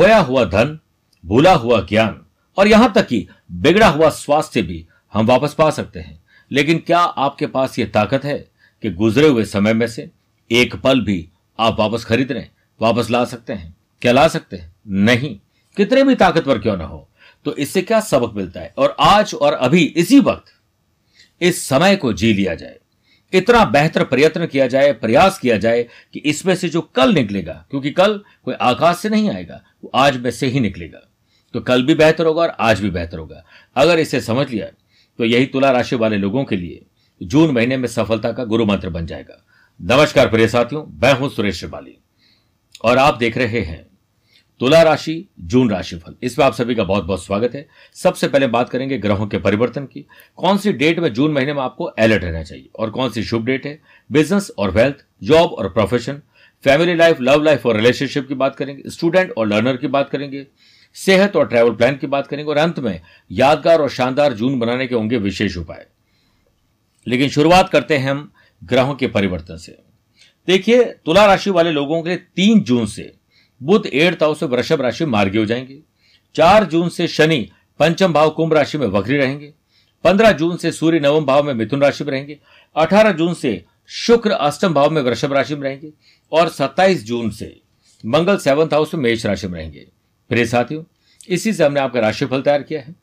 खोया हुआ धन, भूला हुआ ज्ञान और यहां तक कि बिगड़ा हुआ स्वास्थ्य भी हम वापस पा सकते हैं। लेकिन क्या आपके पास ये ताकत है कि गुजरे हुए समय में से एक पल भी आप वापस खरीद लें, वापस ला सकते हैं? क्या ला सकते हैं? नहीं, कितने भी ताकतवर क्यों ना हो। तो इससे क्या सबक मिलता है? और आज और अभी इसी वक्त इस समय को जी लिया जाए, इतना बेहतर प्रयत्न किया जाए, प्रयास किया जाए कि इसमें से जो कल निकलेगा, क्योंकि कल कोई आकाश से नहीं आएगा, वो आज में से ही निकलेगा, तो कल भी बेहतर होगा और आज भी बेहतर होगा। अगर इसे समझ लिया तो यही तुला राशि वाले लोगों के लिए जून महीने में सफलता का गुरु मंत्र बन जाएगा। नमस्कार प्रिय साथियों, मैं हूं सुरेश श्रीमाली और आप देख रहे हैं तुला राशि जून राशिफल। इसमें आप सभी का बहुत बहुत स्वागत है। सबसे पहले बात करेंगे ग्रहों के परिवर्तन की। कौन सी डेट में जून महीने में आपको अलर्ट रहना चाहिए और कौन सी शुभ डेट है। बिजनेस और वेल्थ, जॉब और profession, family life, love life और रिलेशनशिप की बात करेंगे, स्टूडेंट और लर्नर की बात करेंगे, सेहत और ट्रैवल प्लान की बात करेंगे और अंत में यादगार और शानदार जून बनाने के होंगे विशेष उपाय। लेकिन शुरुआत करते हैं हम ग्रहों के परिवर्तन से। देखिए, तुला राशि वाले लोगों के 3 जून से बुध 8th हाउस में वृषभ राशि मार्गी हो जाएंगे। 4 जून से शनि पंचम भाव कुंभ राशि में वक्री रहेंगे। 15 जून से सूर्य नवम भाव में मिथुन राशि में रहेंगे। 18 जून से शुक्र अष्टम भाव में वृषभ राशि में रहेंगे और 27 जून से मंगल 7th हाउस में मेष राशि में रहेंगे। प्रिय साथियों, इसी से हमने आपका राशिफल तैयार किया है।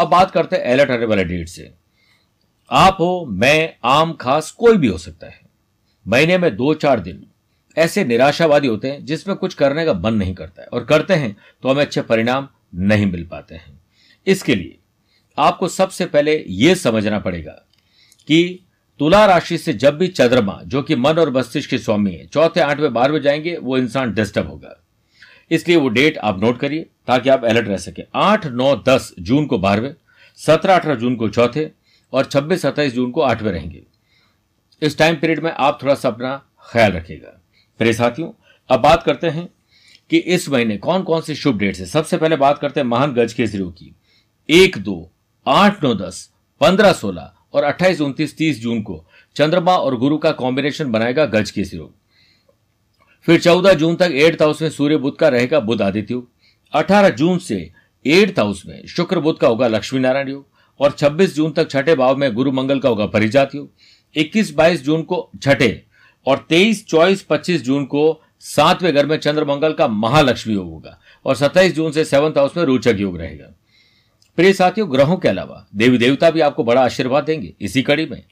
अब बात करते हैं अलर्ट होने वाले डेट से। आप हो, मैं, आम खास कोई भी हो सकता है। महीने में 2-4 दिन ऐसे निराशावादी होते हैं जिसमें कुछ करने का मन नहीं करता है और करते हैं तो हमें अच्छे परिणाम नहीं मिल पाते हैं। इसके लिए आपको सबसे पहले यह समझना पड़ेगा कि तुला राशि से जब भी चंद्रमा, जो कि मन और मस्तिष्क के स्वामी है, 4th, 8वें, 12वें जाएंगे, वो इंसान डिस्टर्ब होगा। इसलिए वो डेट आप नोट करिए ताकि आप अलर्ट रह सके। 8, 9, 10 जून को 12वें, 17, 18 जून को 4th और 26, 27 जून को 8वें रहेंगे। इस टाइम पीरियड में आप थोड़ा सा अपना ख्याल रखिएगा। प्रिय साथियों, अब बात करते हैं कि इस महीने कौन कौन से शुभ डेट्स है। सबसे पहले बात करते हैं महान गज केसरियों की। 1, 2, 8, 9, 10, 15, 16 और 28, 29, 30 जून को चंद्रमा और गुरु का कॉम्बिनेशन बनाएगा गज केसरियों। फिर 14 जून तक 8th हाउस में सूर्य बुध का रहेगा बुध आदित्य योग। 18 जून से 8th हाउस में शुक्र बुध का होगा लक्ष्मी नारायण योग और 26 जून तक 6ठे भाव में गुरु मंगल का होगा परिजात योग। 21, 22 जून को 6ठे और 23, 24, 25 जून को 7वें घर में चंद्रमंगल का महालक्ष्मी योग होगा और 27 जून से 7th हाउस में रोचक योग रहेगा। प्रिय साथियों, ग्रहों के अलावा देवी देवता भी आपको बड़ा आशीर्वाद देंगे। इसी कड़ी में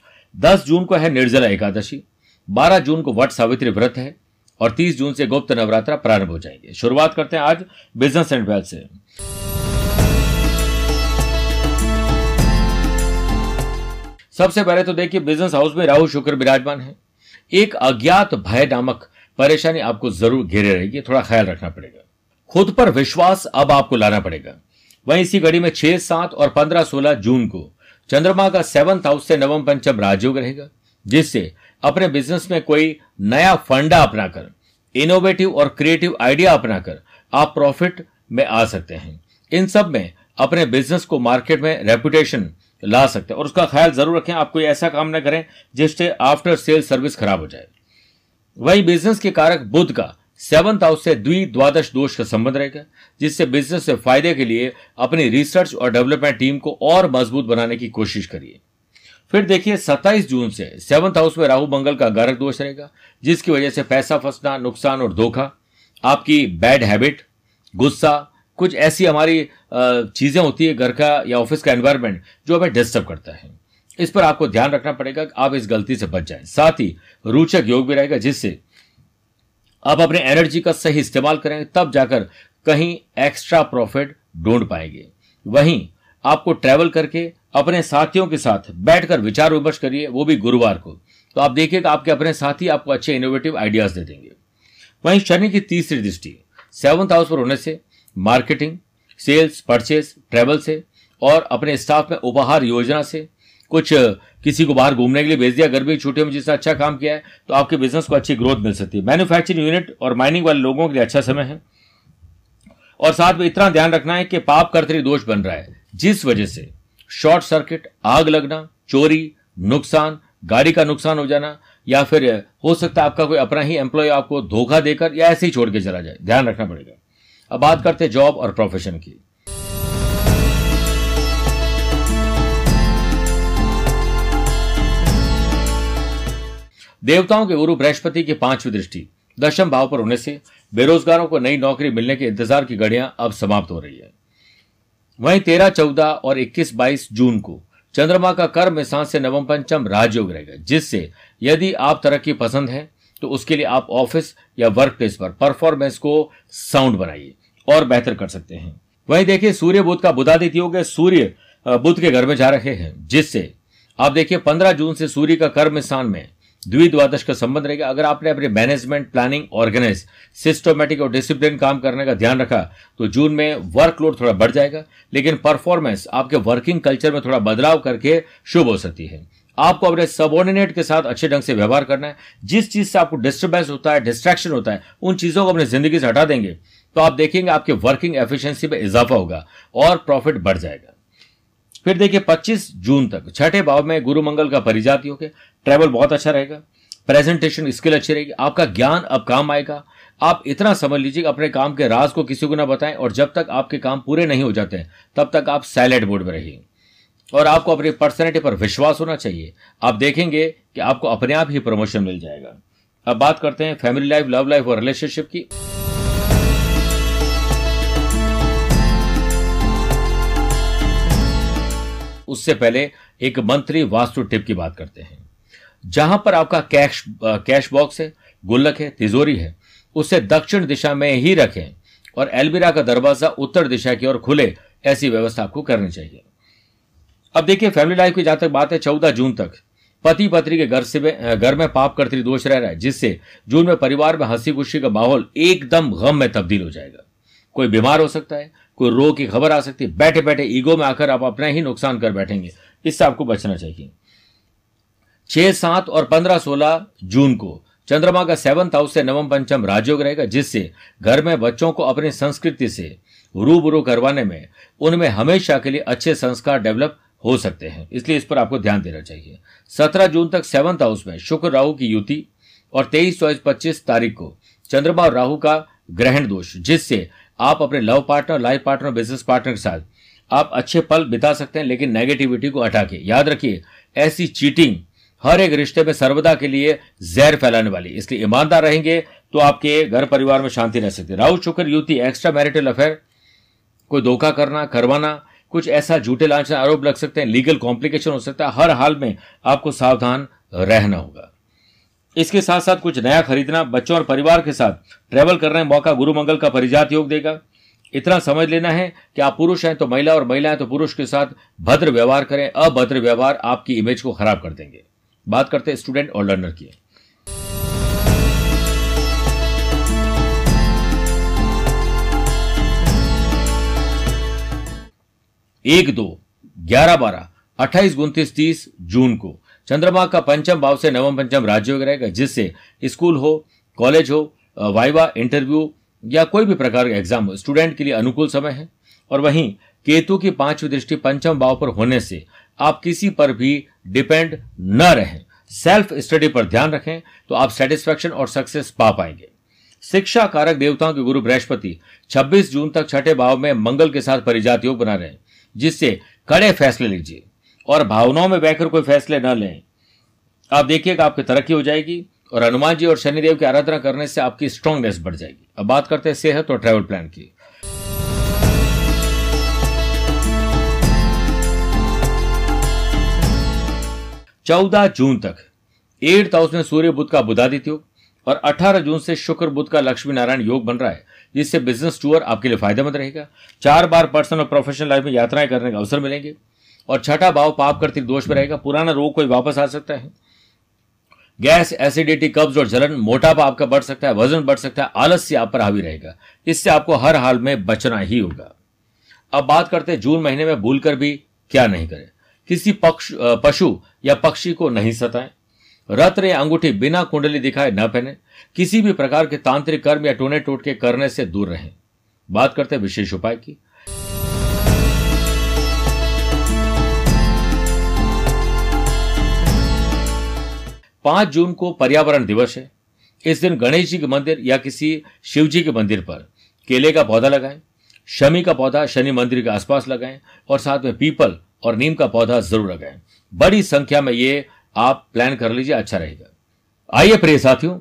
10 जून को है निर्जला एकादशी, 12 जून को वट सावित्री व्रत है और 30 जून से गुप्त नवरात्रा प्रारंभ हो जाएंगे। शुरुआत करते हैं आज बिजनेस एंड वेल्थ से। सबसे पहले तो देखिए, बिजनेस हाउस में राहु शुक्र विराजमान है। एक अज्ञात भय नामक परेशानी आपको जरूर घेरे रहेगी, थोड़ा ख्याल रखना पड़ेगा। खुद पर विश्वास अब आपको लाना पड़ेगा। वहीं इसी घड़ी में 6, 7 और 15, 16 जून को चंद्रमा का 7th हाउस से नवम पंचम राजयोग रहेगा, जिससे अपने बिजनेस में कोई नया फंडा अपनाकर, इनोवेटिव और क्रिएटिव आइडिया अपनाकर आप प्रॉफिट में आ सकते हैं। इन सब में अपने बिजनेस को मार्केट में रेपुटेशन ला सकते हैं और उसका ख्याल जरूर रखें। आप कोई ऐसा काम न करें जिससे आफ्टर सेल सर्विस खराब हो जाए। वही बिजनेस के कारक बुध का 7th हाउस से द्वादश दोष का संबंध रहेगा, जिससे बिजनेस से फायदे के लिए अपनी रिसर्च और डेवलपमेंट टीम को और मजबूत बनाने की कोशिश करिए। फिर देखिए, 27 जून से 7th हाउस में राहु मंगल का कारक दोष रहेगा, जिसकी वजह से पैसा फंसना, नुकसान और धोखा, आपकी बैड हैबिट, गुस्सा, कुछ ऐसी हमारी चीज़ें होती है घर का या ऑफिस का एनवायरनमेंट जो हमें डिस्टर्ब करता है। इस पर आपको ध्यान रखना पड़ेगा कि आप इस गलती से बच जाएं। साथ ही रोचक योग भी रहेगा, जिससे आप अपने एनर्जी का सही इस्तेमाल करेंगे, तब जाकर कहीं एक्स्ट्रा प्रॉफिट ढूंढ पाएंगे। वहीं आपको ट्रैवल करके अपने साथियों के साथ बैठकर विचार विमर्श करिए, वो भी गुरुवार को, तो आप देखिएगा आपके अपने साथी आपको अच्छे इनोवेटिव आइडियाज दे देंगे। वहीं शनि की तीसरी दृष्टि 7th हाउस पर होने से मार्केटिंग, सेल्स, परचेस, ट्रैवल से और अपने स्टाफ में उपहार योजना से कुछ, किसी को बाहर घूमने के लिए भेज दिया गर्मी छुट्टियों में, जिससे अच्छा काम किया है तो आपके बिजनेस को अच्छी ग्रोथ मिल सकती है। मैन्युफैक्चरिंग यूनिट और माइनिंग वाले लोगों के लिए अच्छा समय है। और साथ में इतना ध्यान रखना है कि पाप कर्तरी दोष बन रहा है, जिस वजह से शॉर्ट सर्किट, आग लगना, चोरी, नुकसान, गाड़ी का नुकसान हो जाना या फिर हो सकता है आपका कोई अपना ही एम्प्लॉय आपको धोखा देकर या ऐसे ही छोड़ के चला जाए, ध्यान रखना पड़ेगा। अब बात करते जॉब और प्रोफेशन की। देवताओं के गुरु बृहस्पति की पांचवी दृष्टि दशम भाव पर होने से बेरोजगारों को नई नौकरी मिलने के इंतजार की घड़ियां अब समाप्त हो रही है। वहीं 13, 14 और 21, 22 जून को चंद्रमा का कर्म स्थान से नवम पंचम राजयोग रहेगा, जिससे यदि आप तरक्की पसंद है तो उसके लिए आप ऑफिस या वर्क प्लेस पर परफॉर्मेंस को साउंड बनाइए और बेहतर कर सकते हैं। वहीं देखिए सूर्य बुध का बुधादित्य योग, सूर्य बुध के घर में जा रहे हैं, जिससे आप देखिए 15 जून से सूर्य का कर्म स्थान में द्विद्वादश का संबंध रहेगा। अगर आपने अपने मैनेजमेंट, प्लानिंग, ऑर्गेनाइज, सिस्टमेटिक और डिसिप्लिन काम करने का ध्यान रखा तो जून में वर्कलोड थोड़ा बढ़ जाएगा, लेकिन परफॉर्मेंस आपके वर्किंग कल्चर में थोड़ा बदलाव करके शुभ हो सकती है। आपको अपने सबऑर्डिनेट के साथ अच्छे ढंग से व्यवहार करना है। जिस चीज से आपको डिस्टर्बेंस होता है, डिस्ट्रैक्शन होता है, उन चीजों को अपनी जिंदगी से हटा देंगे तो आप देखेंगे आपके वर्किंग एफिशिएंसी में इजाफा होगा और प्रॉफिट बढ़ जाएगा। फिर देखिए 25 जून तक छठे भाव में गुरु मंगल का परिजात योग है। ट्रैवल बहुत अच्छा रहेगा, प्रेजेंटेशन स्किल अच्छी रहेगी, आपका ज्ञान अब काम आएगा। आप इतना समझ लीजिए अपने काम के राज को किसी को ना बताएं और जब तक आपके काम पूरे नहीं हो जाते हैं तब तक आप साइलेंट मोड में रहिए। और आपको अपनी पर्सनैलिटी पर विश्वास होना चाहिए, आप देखेंगे कि आपको अपने आप ही प्रमोशन मिल जाएगा। अब बात करते हैं फैमिली लाइफ, लव लाइफ और रिलेशनशिप की। उससे पहले एक मंत्री वास्तु टिप की बात करते हैं। जहां पर आपका कैश बॉक्स है, गुल्लक है, तिजोरी है, उसे दक्षिण दिशा में ही रखें और एल्बिरा का दरवाजा उत्तर दिशा की ओर खुले, ऐसी व्यवस्था आपको करनी चाहिए। अब देखिए फैमिली लाइफ की जहां तक बात है 14 जून तक पति पत्नी के घर में पाप कर्तृ दोष रह रहा है, जिससे जून में परिवार में हंसी खुशी का माहौल एकदम गम में तब्दील हो जाएगा। कोई बीमार हो सकता है, कोई रोग की खबर आ सकती है, बैठे बैठे ईगो में आकर आप अपना ही नुकसान कर बैठेंगे, इससे आपको बचना चाहिए। 6, 7 और 15, 16 जून को चंद्रमा का 7th हाउस से नवम पंचम राजयोग रहेगा, जिससे घर में बच्चों को अपनी संस्कृति से रूबरू करवाने में उनमें हमेशा के लिए अच्छे संस्कार डेवलप हो सकते हैं, इसलिए इस पर आपको ध्यान देना चाहिए। 17 जून तक 7th हाउस में शुक्र राहु की युति और 23, 24, 25 तारीख को चंद्रमा और राहु का ग्रहण दोष, जिससे आप अपने love partner, life partner, business partner के साथ आप अच्छे पल बिता सकते हैं, लेकिन नेगेटिविटी को हटा के। याद रखिए ऐसी चीटिंग हर एक रिश्ते में सर्वदा के लिए जहर फैलाने वाली, इसलिए ईमानदार रहेंगे तो आपके घर परिवार में शांति रह सकती है। राहु शुक्र युति एक्स्ट्रा मैरिटल अफेयर, कोई धोखा करना, करवाना, कुछ ऐसा झूठे लांछन आरोप लग सकते हैं, लीगल कॉम्प्लिकेशन हो सकता है। हर हाल में आपको सावधान रहना होगा। इसके साथ साथ कुछ नया खरीदना, बच्चों और परिवार के साथ ट्रैवल करने का मौका गुरु मंगल का परिजात योग देगा। इतना समझ लेना है कि आप पुरुष हैं तो महिला और महिला हैं तो पुरुष के साथ भद्र व्यवहार करें, अभद्र व्यवहार आपकी इमेज को खराब कर देंगे। बात करते हैं स्टूडेंट और लर्नर की। एक, दो, 11, 12, 28, 29, 30 जून को चंद्रमा का 5th भाव से नवम पंचम राजयोग रहेगा, जिससे स्कूल हो, कॉलेज हो, वाइवा, इंटरव्यू या कोई भी प्रकार का एग्जाम हो, स्टूडेंट के लिए अनुकूल समय है। और वहीं केतु की 5वीं दृष्टि 5म भाव पर होने से आप किसी पर भी डिपेंड न रहें, सेल्फ स्टडी पर ध्यान रखें तो आप सेटिस्फैक्शन और सक्सेस पा पाएंगे। शिक्षा कारक देवताओं के गुरु बृहस्पति 26 जून तक 6ठे भाव में मंगल के साथ परिजात योग बना रहे हैं, जिससे कड़े फैसले लीजिए और भावनाओं में बहकर कोई फैसले न लें। आप देखिएगा आपकी तरक्की हो जाएगी और हनुमान जी और शनिदेव की आराधना करने से आपकी स्ट्रांगनेस बढ़ जाएगी। अब बात करते हैं सेहत और ट्रैवल प्लान की। चौदह जून तक 8th हाउस में सूर्य बुध का बुधादित्य योग और 18 जून से शुक्र बुध का लक्ष्मी नारायण योग बन रहा है, जिससे बिजनेस टूर आपके लिए फायदेमंद रहेगा। 4 बार पर्सनल और प्रोफेशनल लाइफ में यात्राएं करने का अवसर मिलेंगे और 6ठा भाव पाप कर्तृ दोष में रहेगा। पुराना रोग कोई वापस आ सकता है, गैस, एसिडिटी, कब्ज और जलन, मोटापा आपका बढ़ सकता है, वजन बढ़ सकता है, आलस्य आप पर हावी रहेगा, इससे आपको हर हाल में बचना ही होगा। अब बात करते हैं जून महीने में भूल कर भी क्या नहीं करें। किसी पशु या पक्षी को नहीं सताएं, रत्न या अंगूठी बिना कुंडली दिखाए न पहने, किसी भी प्रकार के तांत्रिक कर्म या टोने टोटके करने से दूर रहें। बात करते हैं विशेष उपाय की। पांच जून को पर्यावरण दिवस है, इस दिन गणेश जी के मंदिर या किसी शिव जी के मंदिर पर केले का पौधा लगाएं, शमी का पौधा शनि मंदिर के आसपास लगाएं और साथ में पीपल और नीम का पौधा जरूर लगाएं। बड़ी संख्या में ये आप प्लान कर लीजिए, अच्छा रहेगा। आइए प्रिय साथियों,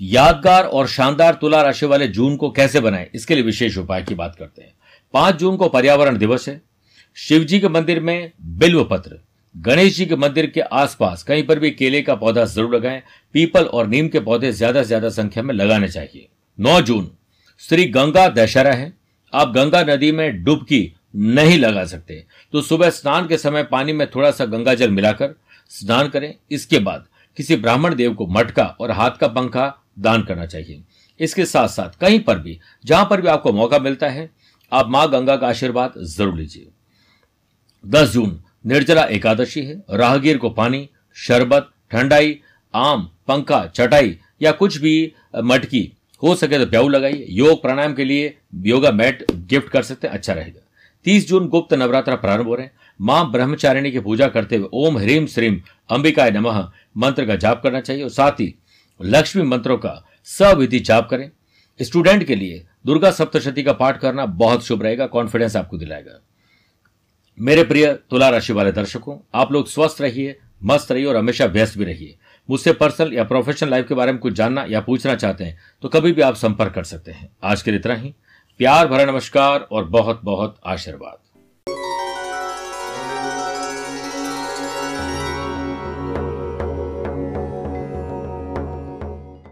यादगार और शानदार तुला राशि वाले जून को कैसे बनाएं, इसके लिए विशेष उपाय की बात करते हैं। 5 जून को पर्यावरण दिवस है। शिवजी के मंदिर में बिल्व पत्र, गणेश जी के मंदिर के आसपास कहीं पर भी केले का पौधा जरूर लगाएं। पीपल और नीम के पौधे ज्यादा से ज्यादा संख्या में लगाने चाहिए। 9 जून श्री गंगा दशहरा है। आप गंगा नदी में डुबकी नहीं लगा सकते, तो सुबह स्नान के समय पानी में थोड़ा सा गंगा जल मिलाकर स्नान करें। इसके बाद किसी ब्राह्मण देव को मटका और हाथ का पंखा दान करना चाहिए। इसके साथ साथ कहीं पर भी, जहां पर भी आपको मौका मिलता है, आप मां गंगा का आशीर्वाद जरूर लीजिए। 10 जून निर्जला एकादशी है। राहगीर को पानी, शरबत, ठंडाई, आम, पंखा, चटाई या कुछ भी मटकी, हो सके तो प्याऊ लगाइए। योग प्राणायाम के लिए योगा मैट गिफ्ट कर सकते हैं, अच्छा रहेगा। 30 जून गुप्त नवरात्र प्रारंभ हो रहे हैं। मां ब्रह्मचारिणी की पूजा करते हुए ओम ह्रीम श्रीम अंबिकाय नमः मंत्र का जाप करना चाहिए और साथ ही लक्ष्मी मंत्रों का सविधि जाप करें। स्टूडेंट के लिए दुर्गा सप्तशती का पाठ करना बहुत शुभ रहेगा, कॉन्फिडेंस आपको दिलाएगा। मेरे प्रिय तुला राशि वाले दर्शकों, आप लोग स्वस्थ रहिए, मस्त रहिए और हमेशा व्यस्त भी रहिए। मुझसे पर्सनल या प्रोफेशनल लाइफ के बारे में कुछ जानना या पूछना चाहते हैं तो कभी भी आप संपर्क कर सकते हैं। आज के लिए इतना ही। प्यार भरा नमस्कार और बहुत बहुत आशीर्वाद।